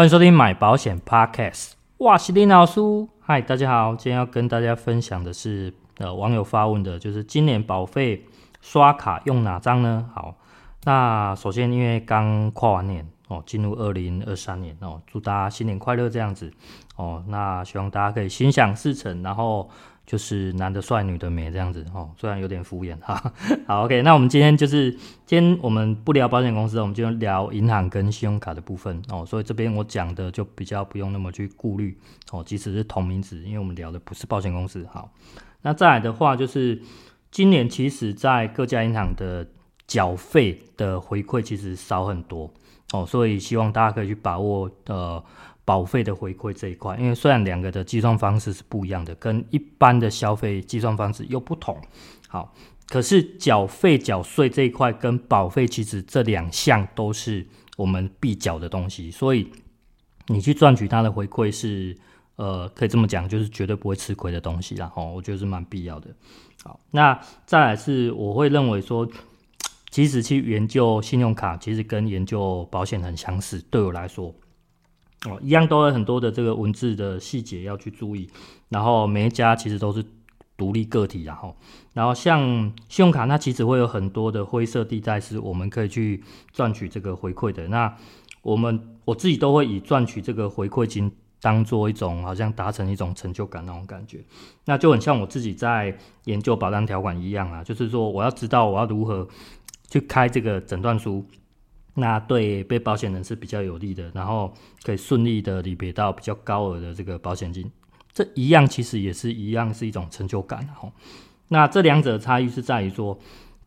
欢迎收听买保险 Podcast， 哇是林老师。嗨，大家好，今天要跟大家分享的是网友发问的，就是今年保费刷卡用哪张呢？好，那首先因为刚跨完年哦，进入2023年哦，祝大家新年快乐这样子哦。那希望大家可以心想事成，然后就是男的帅，女的美这样子哦。虽然有点敷衍哈。好 ，OK， 那我们今天我们不聊保险公司，我们就聊银行跟信用卡的部分哦。所以这边我讲的就比较不用那么去顾虑哦，即使是同名词，因为我们聊的不是保险公司。好，那再来的话就是今年其实在各家银行的缴费的回馈其实少很多。哦，所以希望大家可以去把握保费的回馈这一块，因为虽然两个的计算方式是不一样的，跟一般的消费计算方式又不同，好，可是缴费缴税这一块跟保费其实这两项都是我们必缴的东西，所以你去赚取它的回馈是可以这么讲，就是绝对不会吃亏的东西啦，哦，我觉得是蛮必要的。好，那再来是我会认为说。其实去研究信用卡，其实跟研究保险很相似。对我来说，哦，一样都有很多的这个文字的细节要去注意。然后每一家其实都是独立个体，然后像信用卡，它其实会有很多的灰色地带，是我们可以去赚取这个回馈的。那我自己都会以赚取这个回馈金当做一种好像达成一种成就感那种感觉。那就很像我自己在研究保单条款一样啊，就是说我要知道我要如何。去开这个诊断书，那对被保险人是比较有利的，然后可以顺利的理赔到比较高额的这个保险金，这一样其实也是一样是一种成就感哦。那这两者的差异是在于说，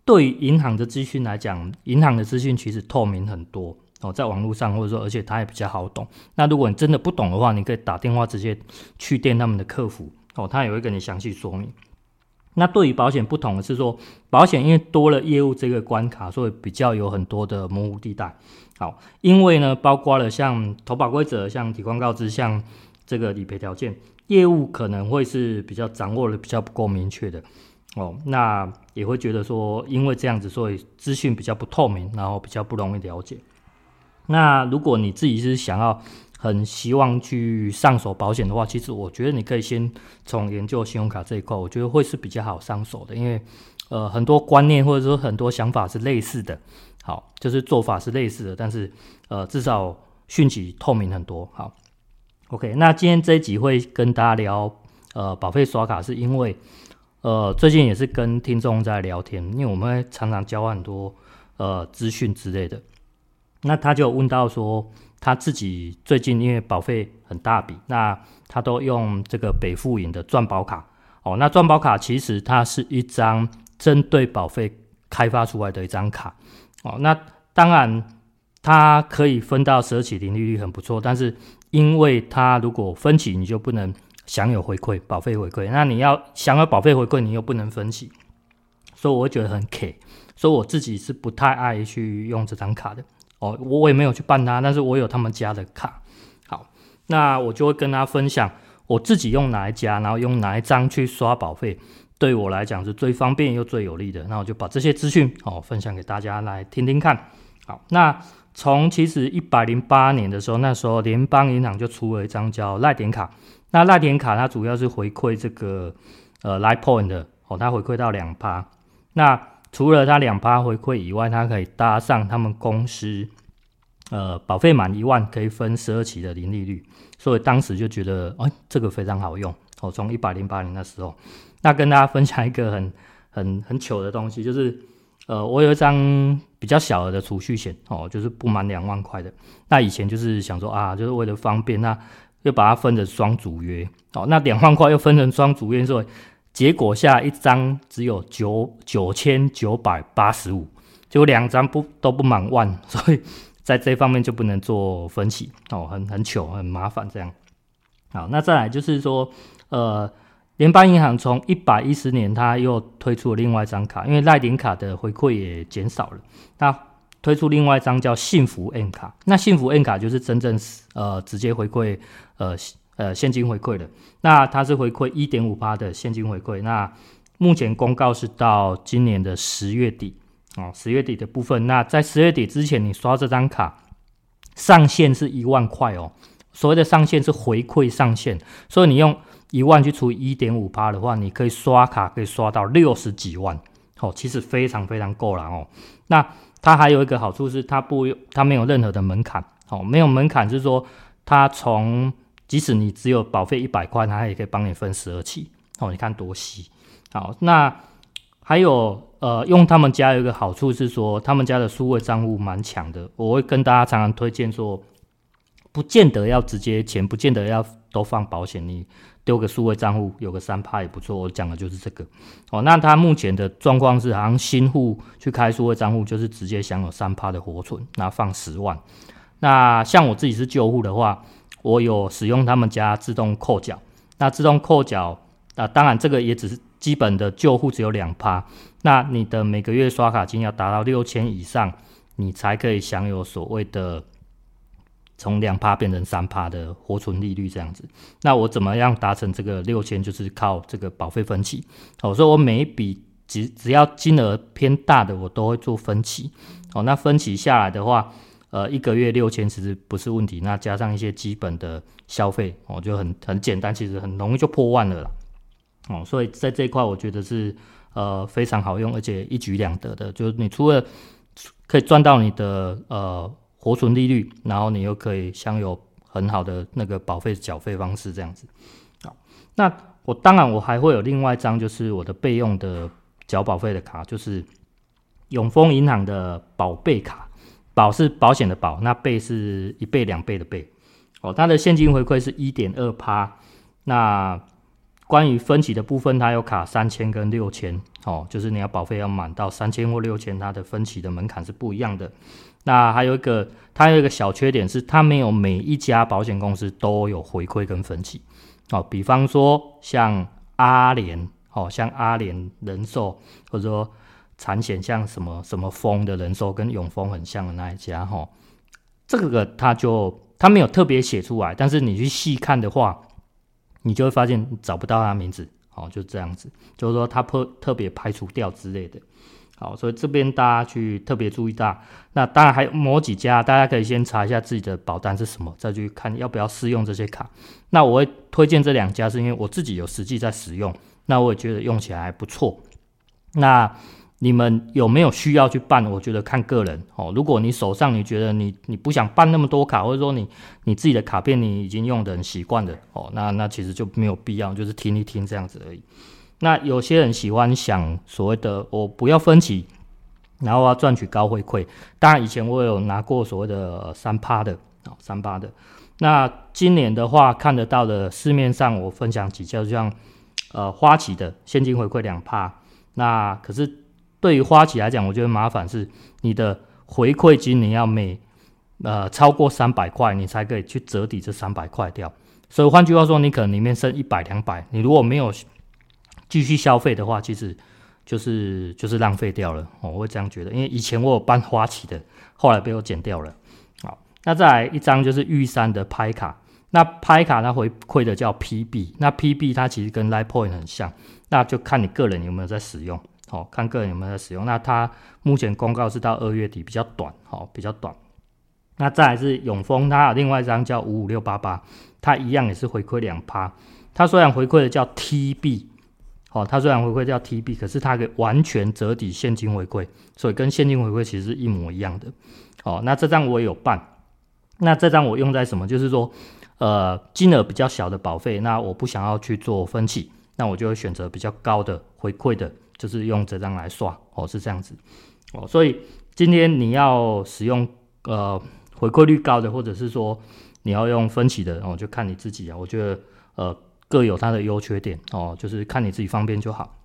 对于银行的资讯来讲，银行的资讯其实透明很多哦，在网络上或者说，而且它也比较好懂。那如果你真的不懂的话，你可以打电话直接去电他们的客服哦，他也会跟你详细说明。那对于保险不同的是说，保险因为多了业务这个关卡，所以比较有很多的模糊地带。好，因为呢，包括了像投保规则、像体况告知、像这个理赔条件，业务可能会是比较掌握的比较不够明确的哦。那也会觉得说，因为这样子，所以资讯比较不透明，然后比较不容易了解。那如果你自己是想要很希望去上手保险的话，其实我觉得你可以先从研究信用卡这一块，我觉得会是比较好上手的，因为很多观念或者说很多想法是类似的，好，就是做法是类似的，但是至少讯息透明很多。好 ，OK， 那今天这一集会跟大家聊保费刷卡，是因为最近也是跟听众在聊天，因为我们会常常交换很多资讯之类的，那他就问到说。他自己最近因为保费很大笔，那他都用这个北富银的赚保卡哦。那赚保卡其实它是一张针对保费开发出来的一张卡哦。那当然它可以分到12期，零利率很不错，但是因为它如果分期，你就不能享有回馈保费回馈。那你要享有保费回馈，你又不能分期，所以我会觉得很 K。所以我自己是不太爱去用这张卡的。哦，我也没有去办它，但是我有他们家的卡。好，那我就会跟他分享我自己用哪一家，然后用哪一张去刷保费，对我来讲是最方便又最有利的。那我就把这些资讯哦分享给大家来听听看。好，那从其实108年的时候，那时候联邦银行就出了一张叫赖点卡。那赖点卡它主要是回馈这个LightPoint 的哦，它回馈到 2%。那除了它 2% 回馈以外，它可以搭上他们公司保费满1万可以分12期的零利率，所以当时就觉得这个非常好用哦。从108年那时候，那跟大家分享一个很糗的东西，就是我有一张比较小的储蓄险哦，就是不满2万块的。那以前就是想说啊，就是为了方便，那又把它分成双主约哦，那2万块又分成双主约，所以结果下一张只有9985，结果两张都不满1万，所以在这方面就不能做分期哦，很糗，很麻烦这样。好，那再来就是说，联邦银行从110年它又推出了另外一张卡，因为赖点卡的回馈也减少了，那推出另外一张叫幸福 N 卡。那幸福 N 卡就是真正直接回馈现金回馈的，那它是回馈 1.5% 的现金回馈。那目前公告是到今年的10月底哦，10月底的部分。那在10月底之前，你刷这张卡，上限是1万块哦。所谓的上限是回馈上限，所以你用1万去除以 1.5% 的话，你可以刷卡可以刷到60几万，其实非常非常够了哦。那它还有一个好处是它没有任何的门槛，没有门槛是说它即使你只有保费100块，它也可以帮你分12期，你看多细。好，那还有用他们家有一个好处是说，他们家的数位账户蛮强的，我会跟大家常常推荐说，不见得要直接钱，不见得要都放保险，你丢个数位账户有个 3% 也不错，我讲的就是这个。那他目前的状况是，好像新户去开数位账户就是直接享有 3% 的活存，那放10万。那像我自己是旧户的话，我有使用他们家自动扣缴，那自动扣缴当然这个也只是基本的，旧户只有 2%， 那你的每个月刷卡金要达到6000以上，你才可以享有所谓的从 2% 变成 3% 的活存利率这样子。那我怎么样达成这个6000，就是靠这个保费分期。所以我每一笔只要金额偏大的我都会做分期。那分期下来的话一个月6000其实不是问题，那加上一些基本的消费就很简单，其实很容易就破万了啦。所以在这一块我觉得是非常好用，而且一举两得的，就是你除了可以赚到你的活存利率，然后你又可以享有很好的那个保费缴费方式这样子。好，那当然我还会有另外一张，就是我的备用的缴保费的卡，就是永丰银行的保备卡，保是保险的保，那备是一倍两倍的备。它的现金回馈是 1.2%， 那关于分期的部分，它有卡3000跟6000，就是你要保费要满到3000或6000，它的分期的门槛是不一样的。那它有一个小缺点是，它没有每一家保险公司都有回馈跟分期。比方说像阿联人寿，或者说产险像什么什么丰的人寿跟永丰很像的那一家，这个它没有特别写出来，但是你去细看的话，你就会发现找不到它名字，就这样子，就是说它特别排除掉之类的。好，所以这边大家去特别注意到。那当然还有某几家，大家可以先查一下自己的保单是什么，再去看要不要适用这些卡。那我会推荐这两家，是因为我自己有实际在使用，那我也觉得用起来还不错。那你们有没有需要去办？我觉得看个人哦。如果你手上你觉得你不想办那么多卡，或者说你自己的卡片你已经用得很习惯了哦，那其实就没有必要，就是听一听这样子而已。那有些人喜欢想所谓的我不要分期，然后我要赚取高回馈。当然以前我有拿过所谓的 3% 的3% 的。那今年的话看得到的市面上我分享几家，就像花旗的现金回馈 2%。 那可是对于花旗来讲，我觉得麻烦是你的回馈金你要超过300块，你才可以去折抵这300块掉。所以换句话说，你可能里面剩100、200，你如果没有继续消费的话，其实就是浪费掉了，我会这样觉得。因为以前我有办花旗的，后来被我剪掉了。好，那再来一张就是玉山的拍卡，那拍卡它回馈的叫 PB， 那 PB 它其实跟 LightPoint 很像，那就看你个人有没有在使用，看个人有没有在使用。那它目前公告是到2月底，比较短，比较短。那再来是永丰，它有另外一张叫55688，它一样也是回馈 2%， 它虽然回馈的叫 TB。它虽然回馈叫 TB， 可是它可以完全折抵现金回馈，所以跟现金回馈其实是一模一样的。那这张我也有办，那这张我用在什么？就是说，金额比较小的保费，那我不想要去做分期，那我就会选择比较高的回馈的，就是用这张来刷，是这样子。所以今天你要使用回馈率高的，或者是说你要用分期的，就看你自己啊。我觉得各有它的优缺点，就是看你自己方便就好。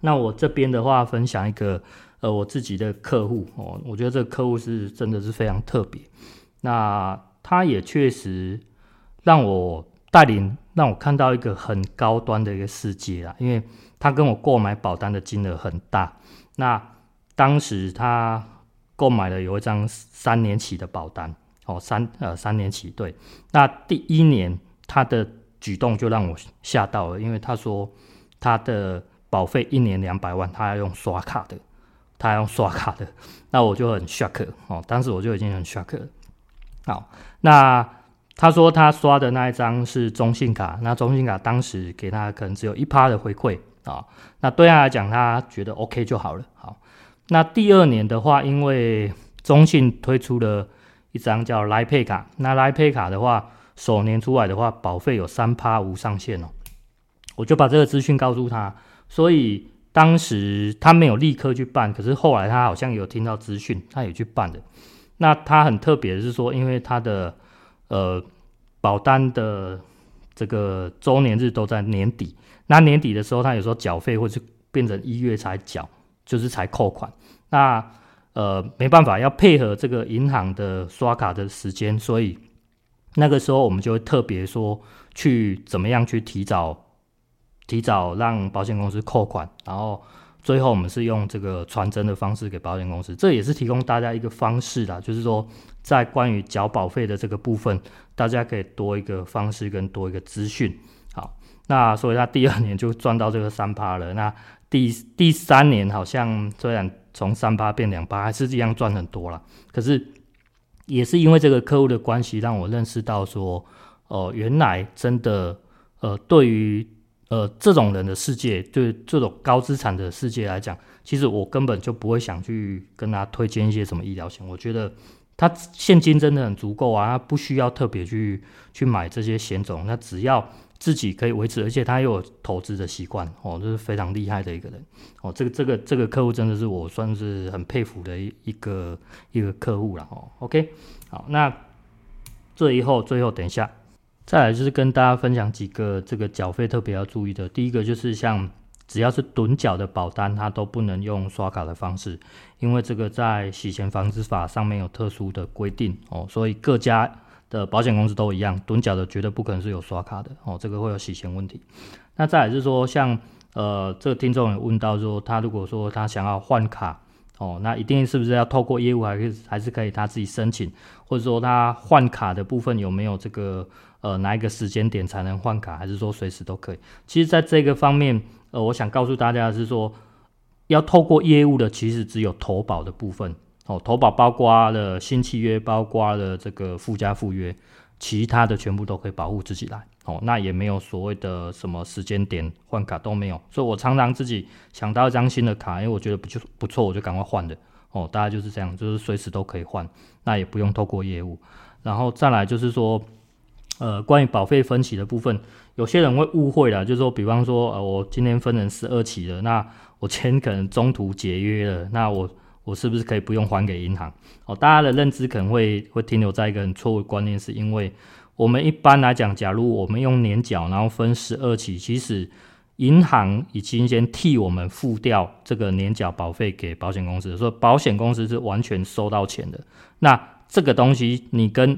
那我这边的话分享一个我自己的客户，我觉得这个客户是真的是非常特别。那他也确实让我看到一个很高端的一个世界啦，因为他跟我购买保单的金额很大。那当时他购买了有一张3年期的保单，3年期，对。那第一年他的举动就让我吓到了，因为他说他的保费1年200万，他要用刷卡的，那我就很 shock， 当时我就已经很 shock 了。好，那他说他刷的那一张是中信卡，那中信卡当时给他可能只有 1% 的回馈啊，那对他来讲他觉得 OK 就好了。好，那第二年的话，因为中信推出了一张叫 LightPay 卡，那 LightPay 卡的话首年出来的话保费有 3% 无上限哦，我就把这个资讯告诉他，所以当时他没有立刻去办，可是后来他好像有听到资讯他也去办的。那他很特别的是说，因为他的保单的这个周年日都在年底，那年底的时候他有时候缴费会变成1月才缴，就是才扣款，那没办法，要配合这个银行的刷卡的时间，所以那个时候我们就会特别说去怎么样去提早让保险公司扣款，然后最后我们是用这个传真的方式给保险公司，这也是提供大家一个方式啦，就是说在关于缴保费的这个部分，大家可以多一个方式跟多一个资讯。好，那所以他第二年就赚到这个 3% 了，那第三年好像虽然从 3% 变 2% 还是一样赚很多啦，可是也是因为这个客户的关系让我认识到说原来真的对于这种人的世界，对这种高资产的世界来讲，其实我根本就不会想去跟他推荐一些什么医疗险，我觉得他现金真的很足够啊，他不需要特别去买这些险种，那只要自己可以维持，而且他又有投资的习惯哦，这是非常厉害的一个人哦，这个客户真的是我算是很佩服的一个客户啦哦。OK， 好，那最后等一下。再来就是跟大家分享几个这个缴费特别要注意的。第一个就是像只要是趸缴的保单，它都不能用刷卡的方式，因为这个在洗钱防治法上面有特殊的规定哦，所以各家的保险公司都一样，趸缴的绝对不可能是有刷卡的哦，这个会有洗钱问题。那再来就是说像这个听众有问到说，他如果说他想要换卡哦，那一定是不是要透过业务还是可以他自己申请，或者说他换卡的部分有没有这个哪一个时间点才能换卡，还是说随时都可以？其实在这个方面我想告诉大家的是说，要透过业务的其实只有投保的部分哦，投保包括了新契约，包括了这个附加附约，其他的全部都可以保护自己来哦，那也没有所谓的什么时间点换卡都没有。所以我常常自己想到一张新的卡，因为我觉得不错，我就赶快换的哦，大概就是这样，就是随时都可以换，那也不用透过业务。然后再来就是说关于保费分期的部分，有些人会误会啦，就是说比方说我今天分成12期了，那我钱可能中途解约了，那我是不是可以不用还给银行哦，大家的认知可能会停留在一个很错误的观念，是因为我们一般来讲，假如我们用年缴然后分12期，其实银行已经先替我们付掉这个年缴保费给保险公司，所以保险公司是完全收到钱的。那这个东西你跟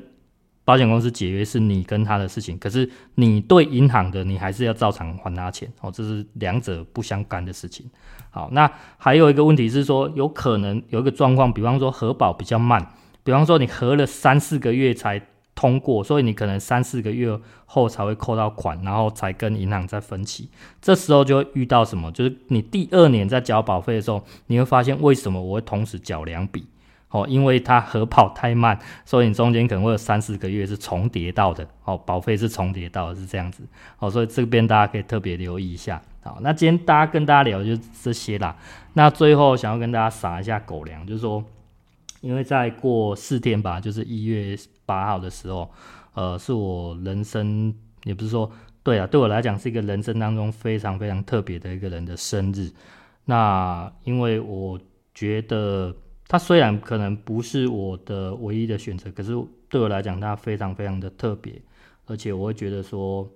保险公司解约是你跟他的事情，可是你对银行的你还是要照常还他钱哦，这是两者不相干的事情。好，那还有一个问题是说，有可能有一个状况，比方说核保比较慢，比方说你核了3-4个月才通过，所以你可能3-4个月后才会扣到款，然后才跟银行再分期。这时候就会遇到什么，就是你第二年在缴保费的时候，你会发现为什么我会同时缴2笔哦，因为它核保太慢，所以你中间可能会有3-4个月是重叠到的哦，保费是重叠到的，是这样子哦，所以这边大家可以特别留意一下。好，那今天跟大家聊的就是这些啦。那最后想要跟大家撒一下狗粮，就是说因为再过4天吧，就是1月8号的时候是我人生，也不是说对啊，对我来讲是一个人生当中非常非常特别的一个人的生日。那因为我觉得它虽然可能不是我的唯一的选择，可是对我来讲它非常非常的特别，而且我会觉得说，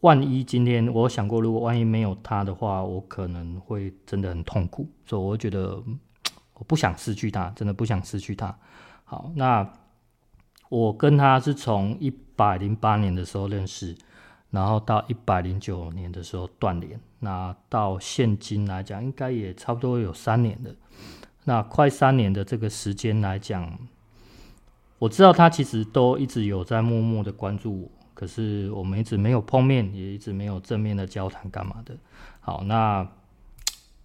万一今天我想过，如果万一没有它的话，我可能会真的很痛苦，所以我会觉得我不想失去它，真的不想失去它。好，那我跟他是从108年的时候认识，然后到109年的时候断联，那到现今来讲应该也差不多有3年了。那快3年的这个时间来讲，我知道他其实都一直有在默默的关注我，可是我们一直没有碰面，也一直没有正面的交谈干嘛的。好，那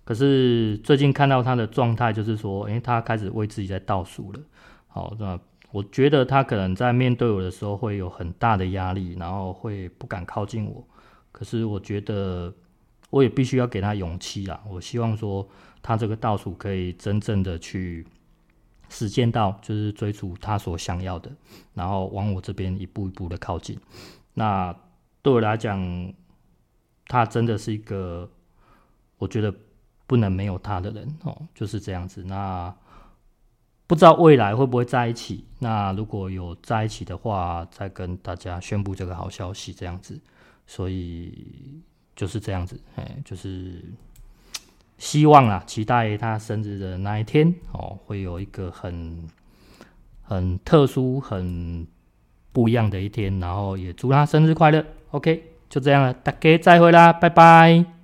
可是最近看到他的状态，就是说他开始为自己在倒数了。好，那我觉得他可能在面对我的时候会有很大的压力，然后会不敢靠近我。可是我觉得我也必须要给他勇气啦，我希望说他这个倒数可以真正的去实践到，就是追逐他所想要的，然后往我这边一步一步的靠近。那对我来讲，他真的是一个我觉得不能没有他的人哦，就是这样子。那不知道未来会不会在一起，那如果有在一起的话，再跟大家宣布这个好消息，这样子。所以就是这样子，就是希望啦，期待他生日的那一天哦，会有一个很特殊、很不一样的一天。然后也祝他生日快乐。OK， 就这样了，大家再会啦，拜拜。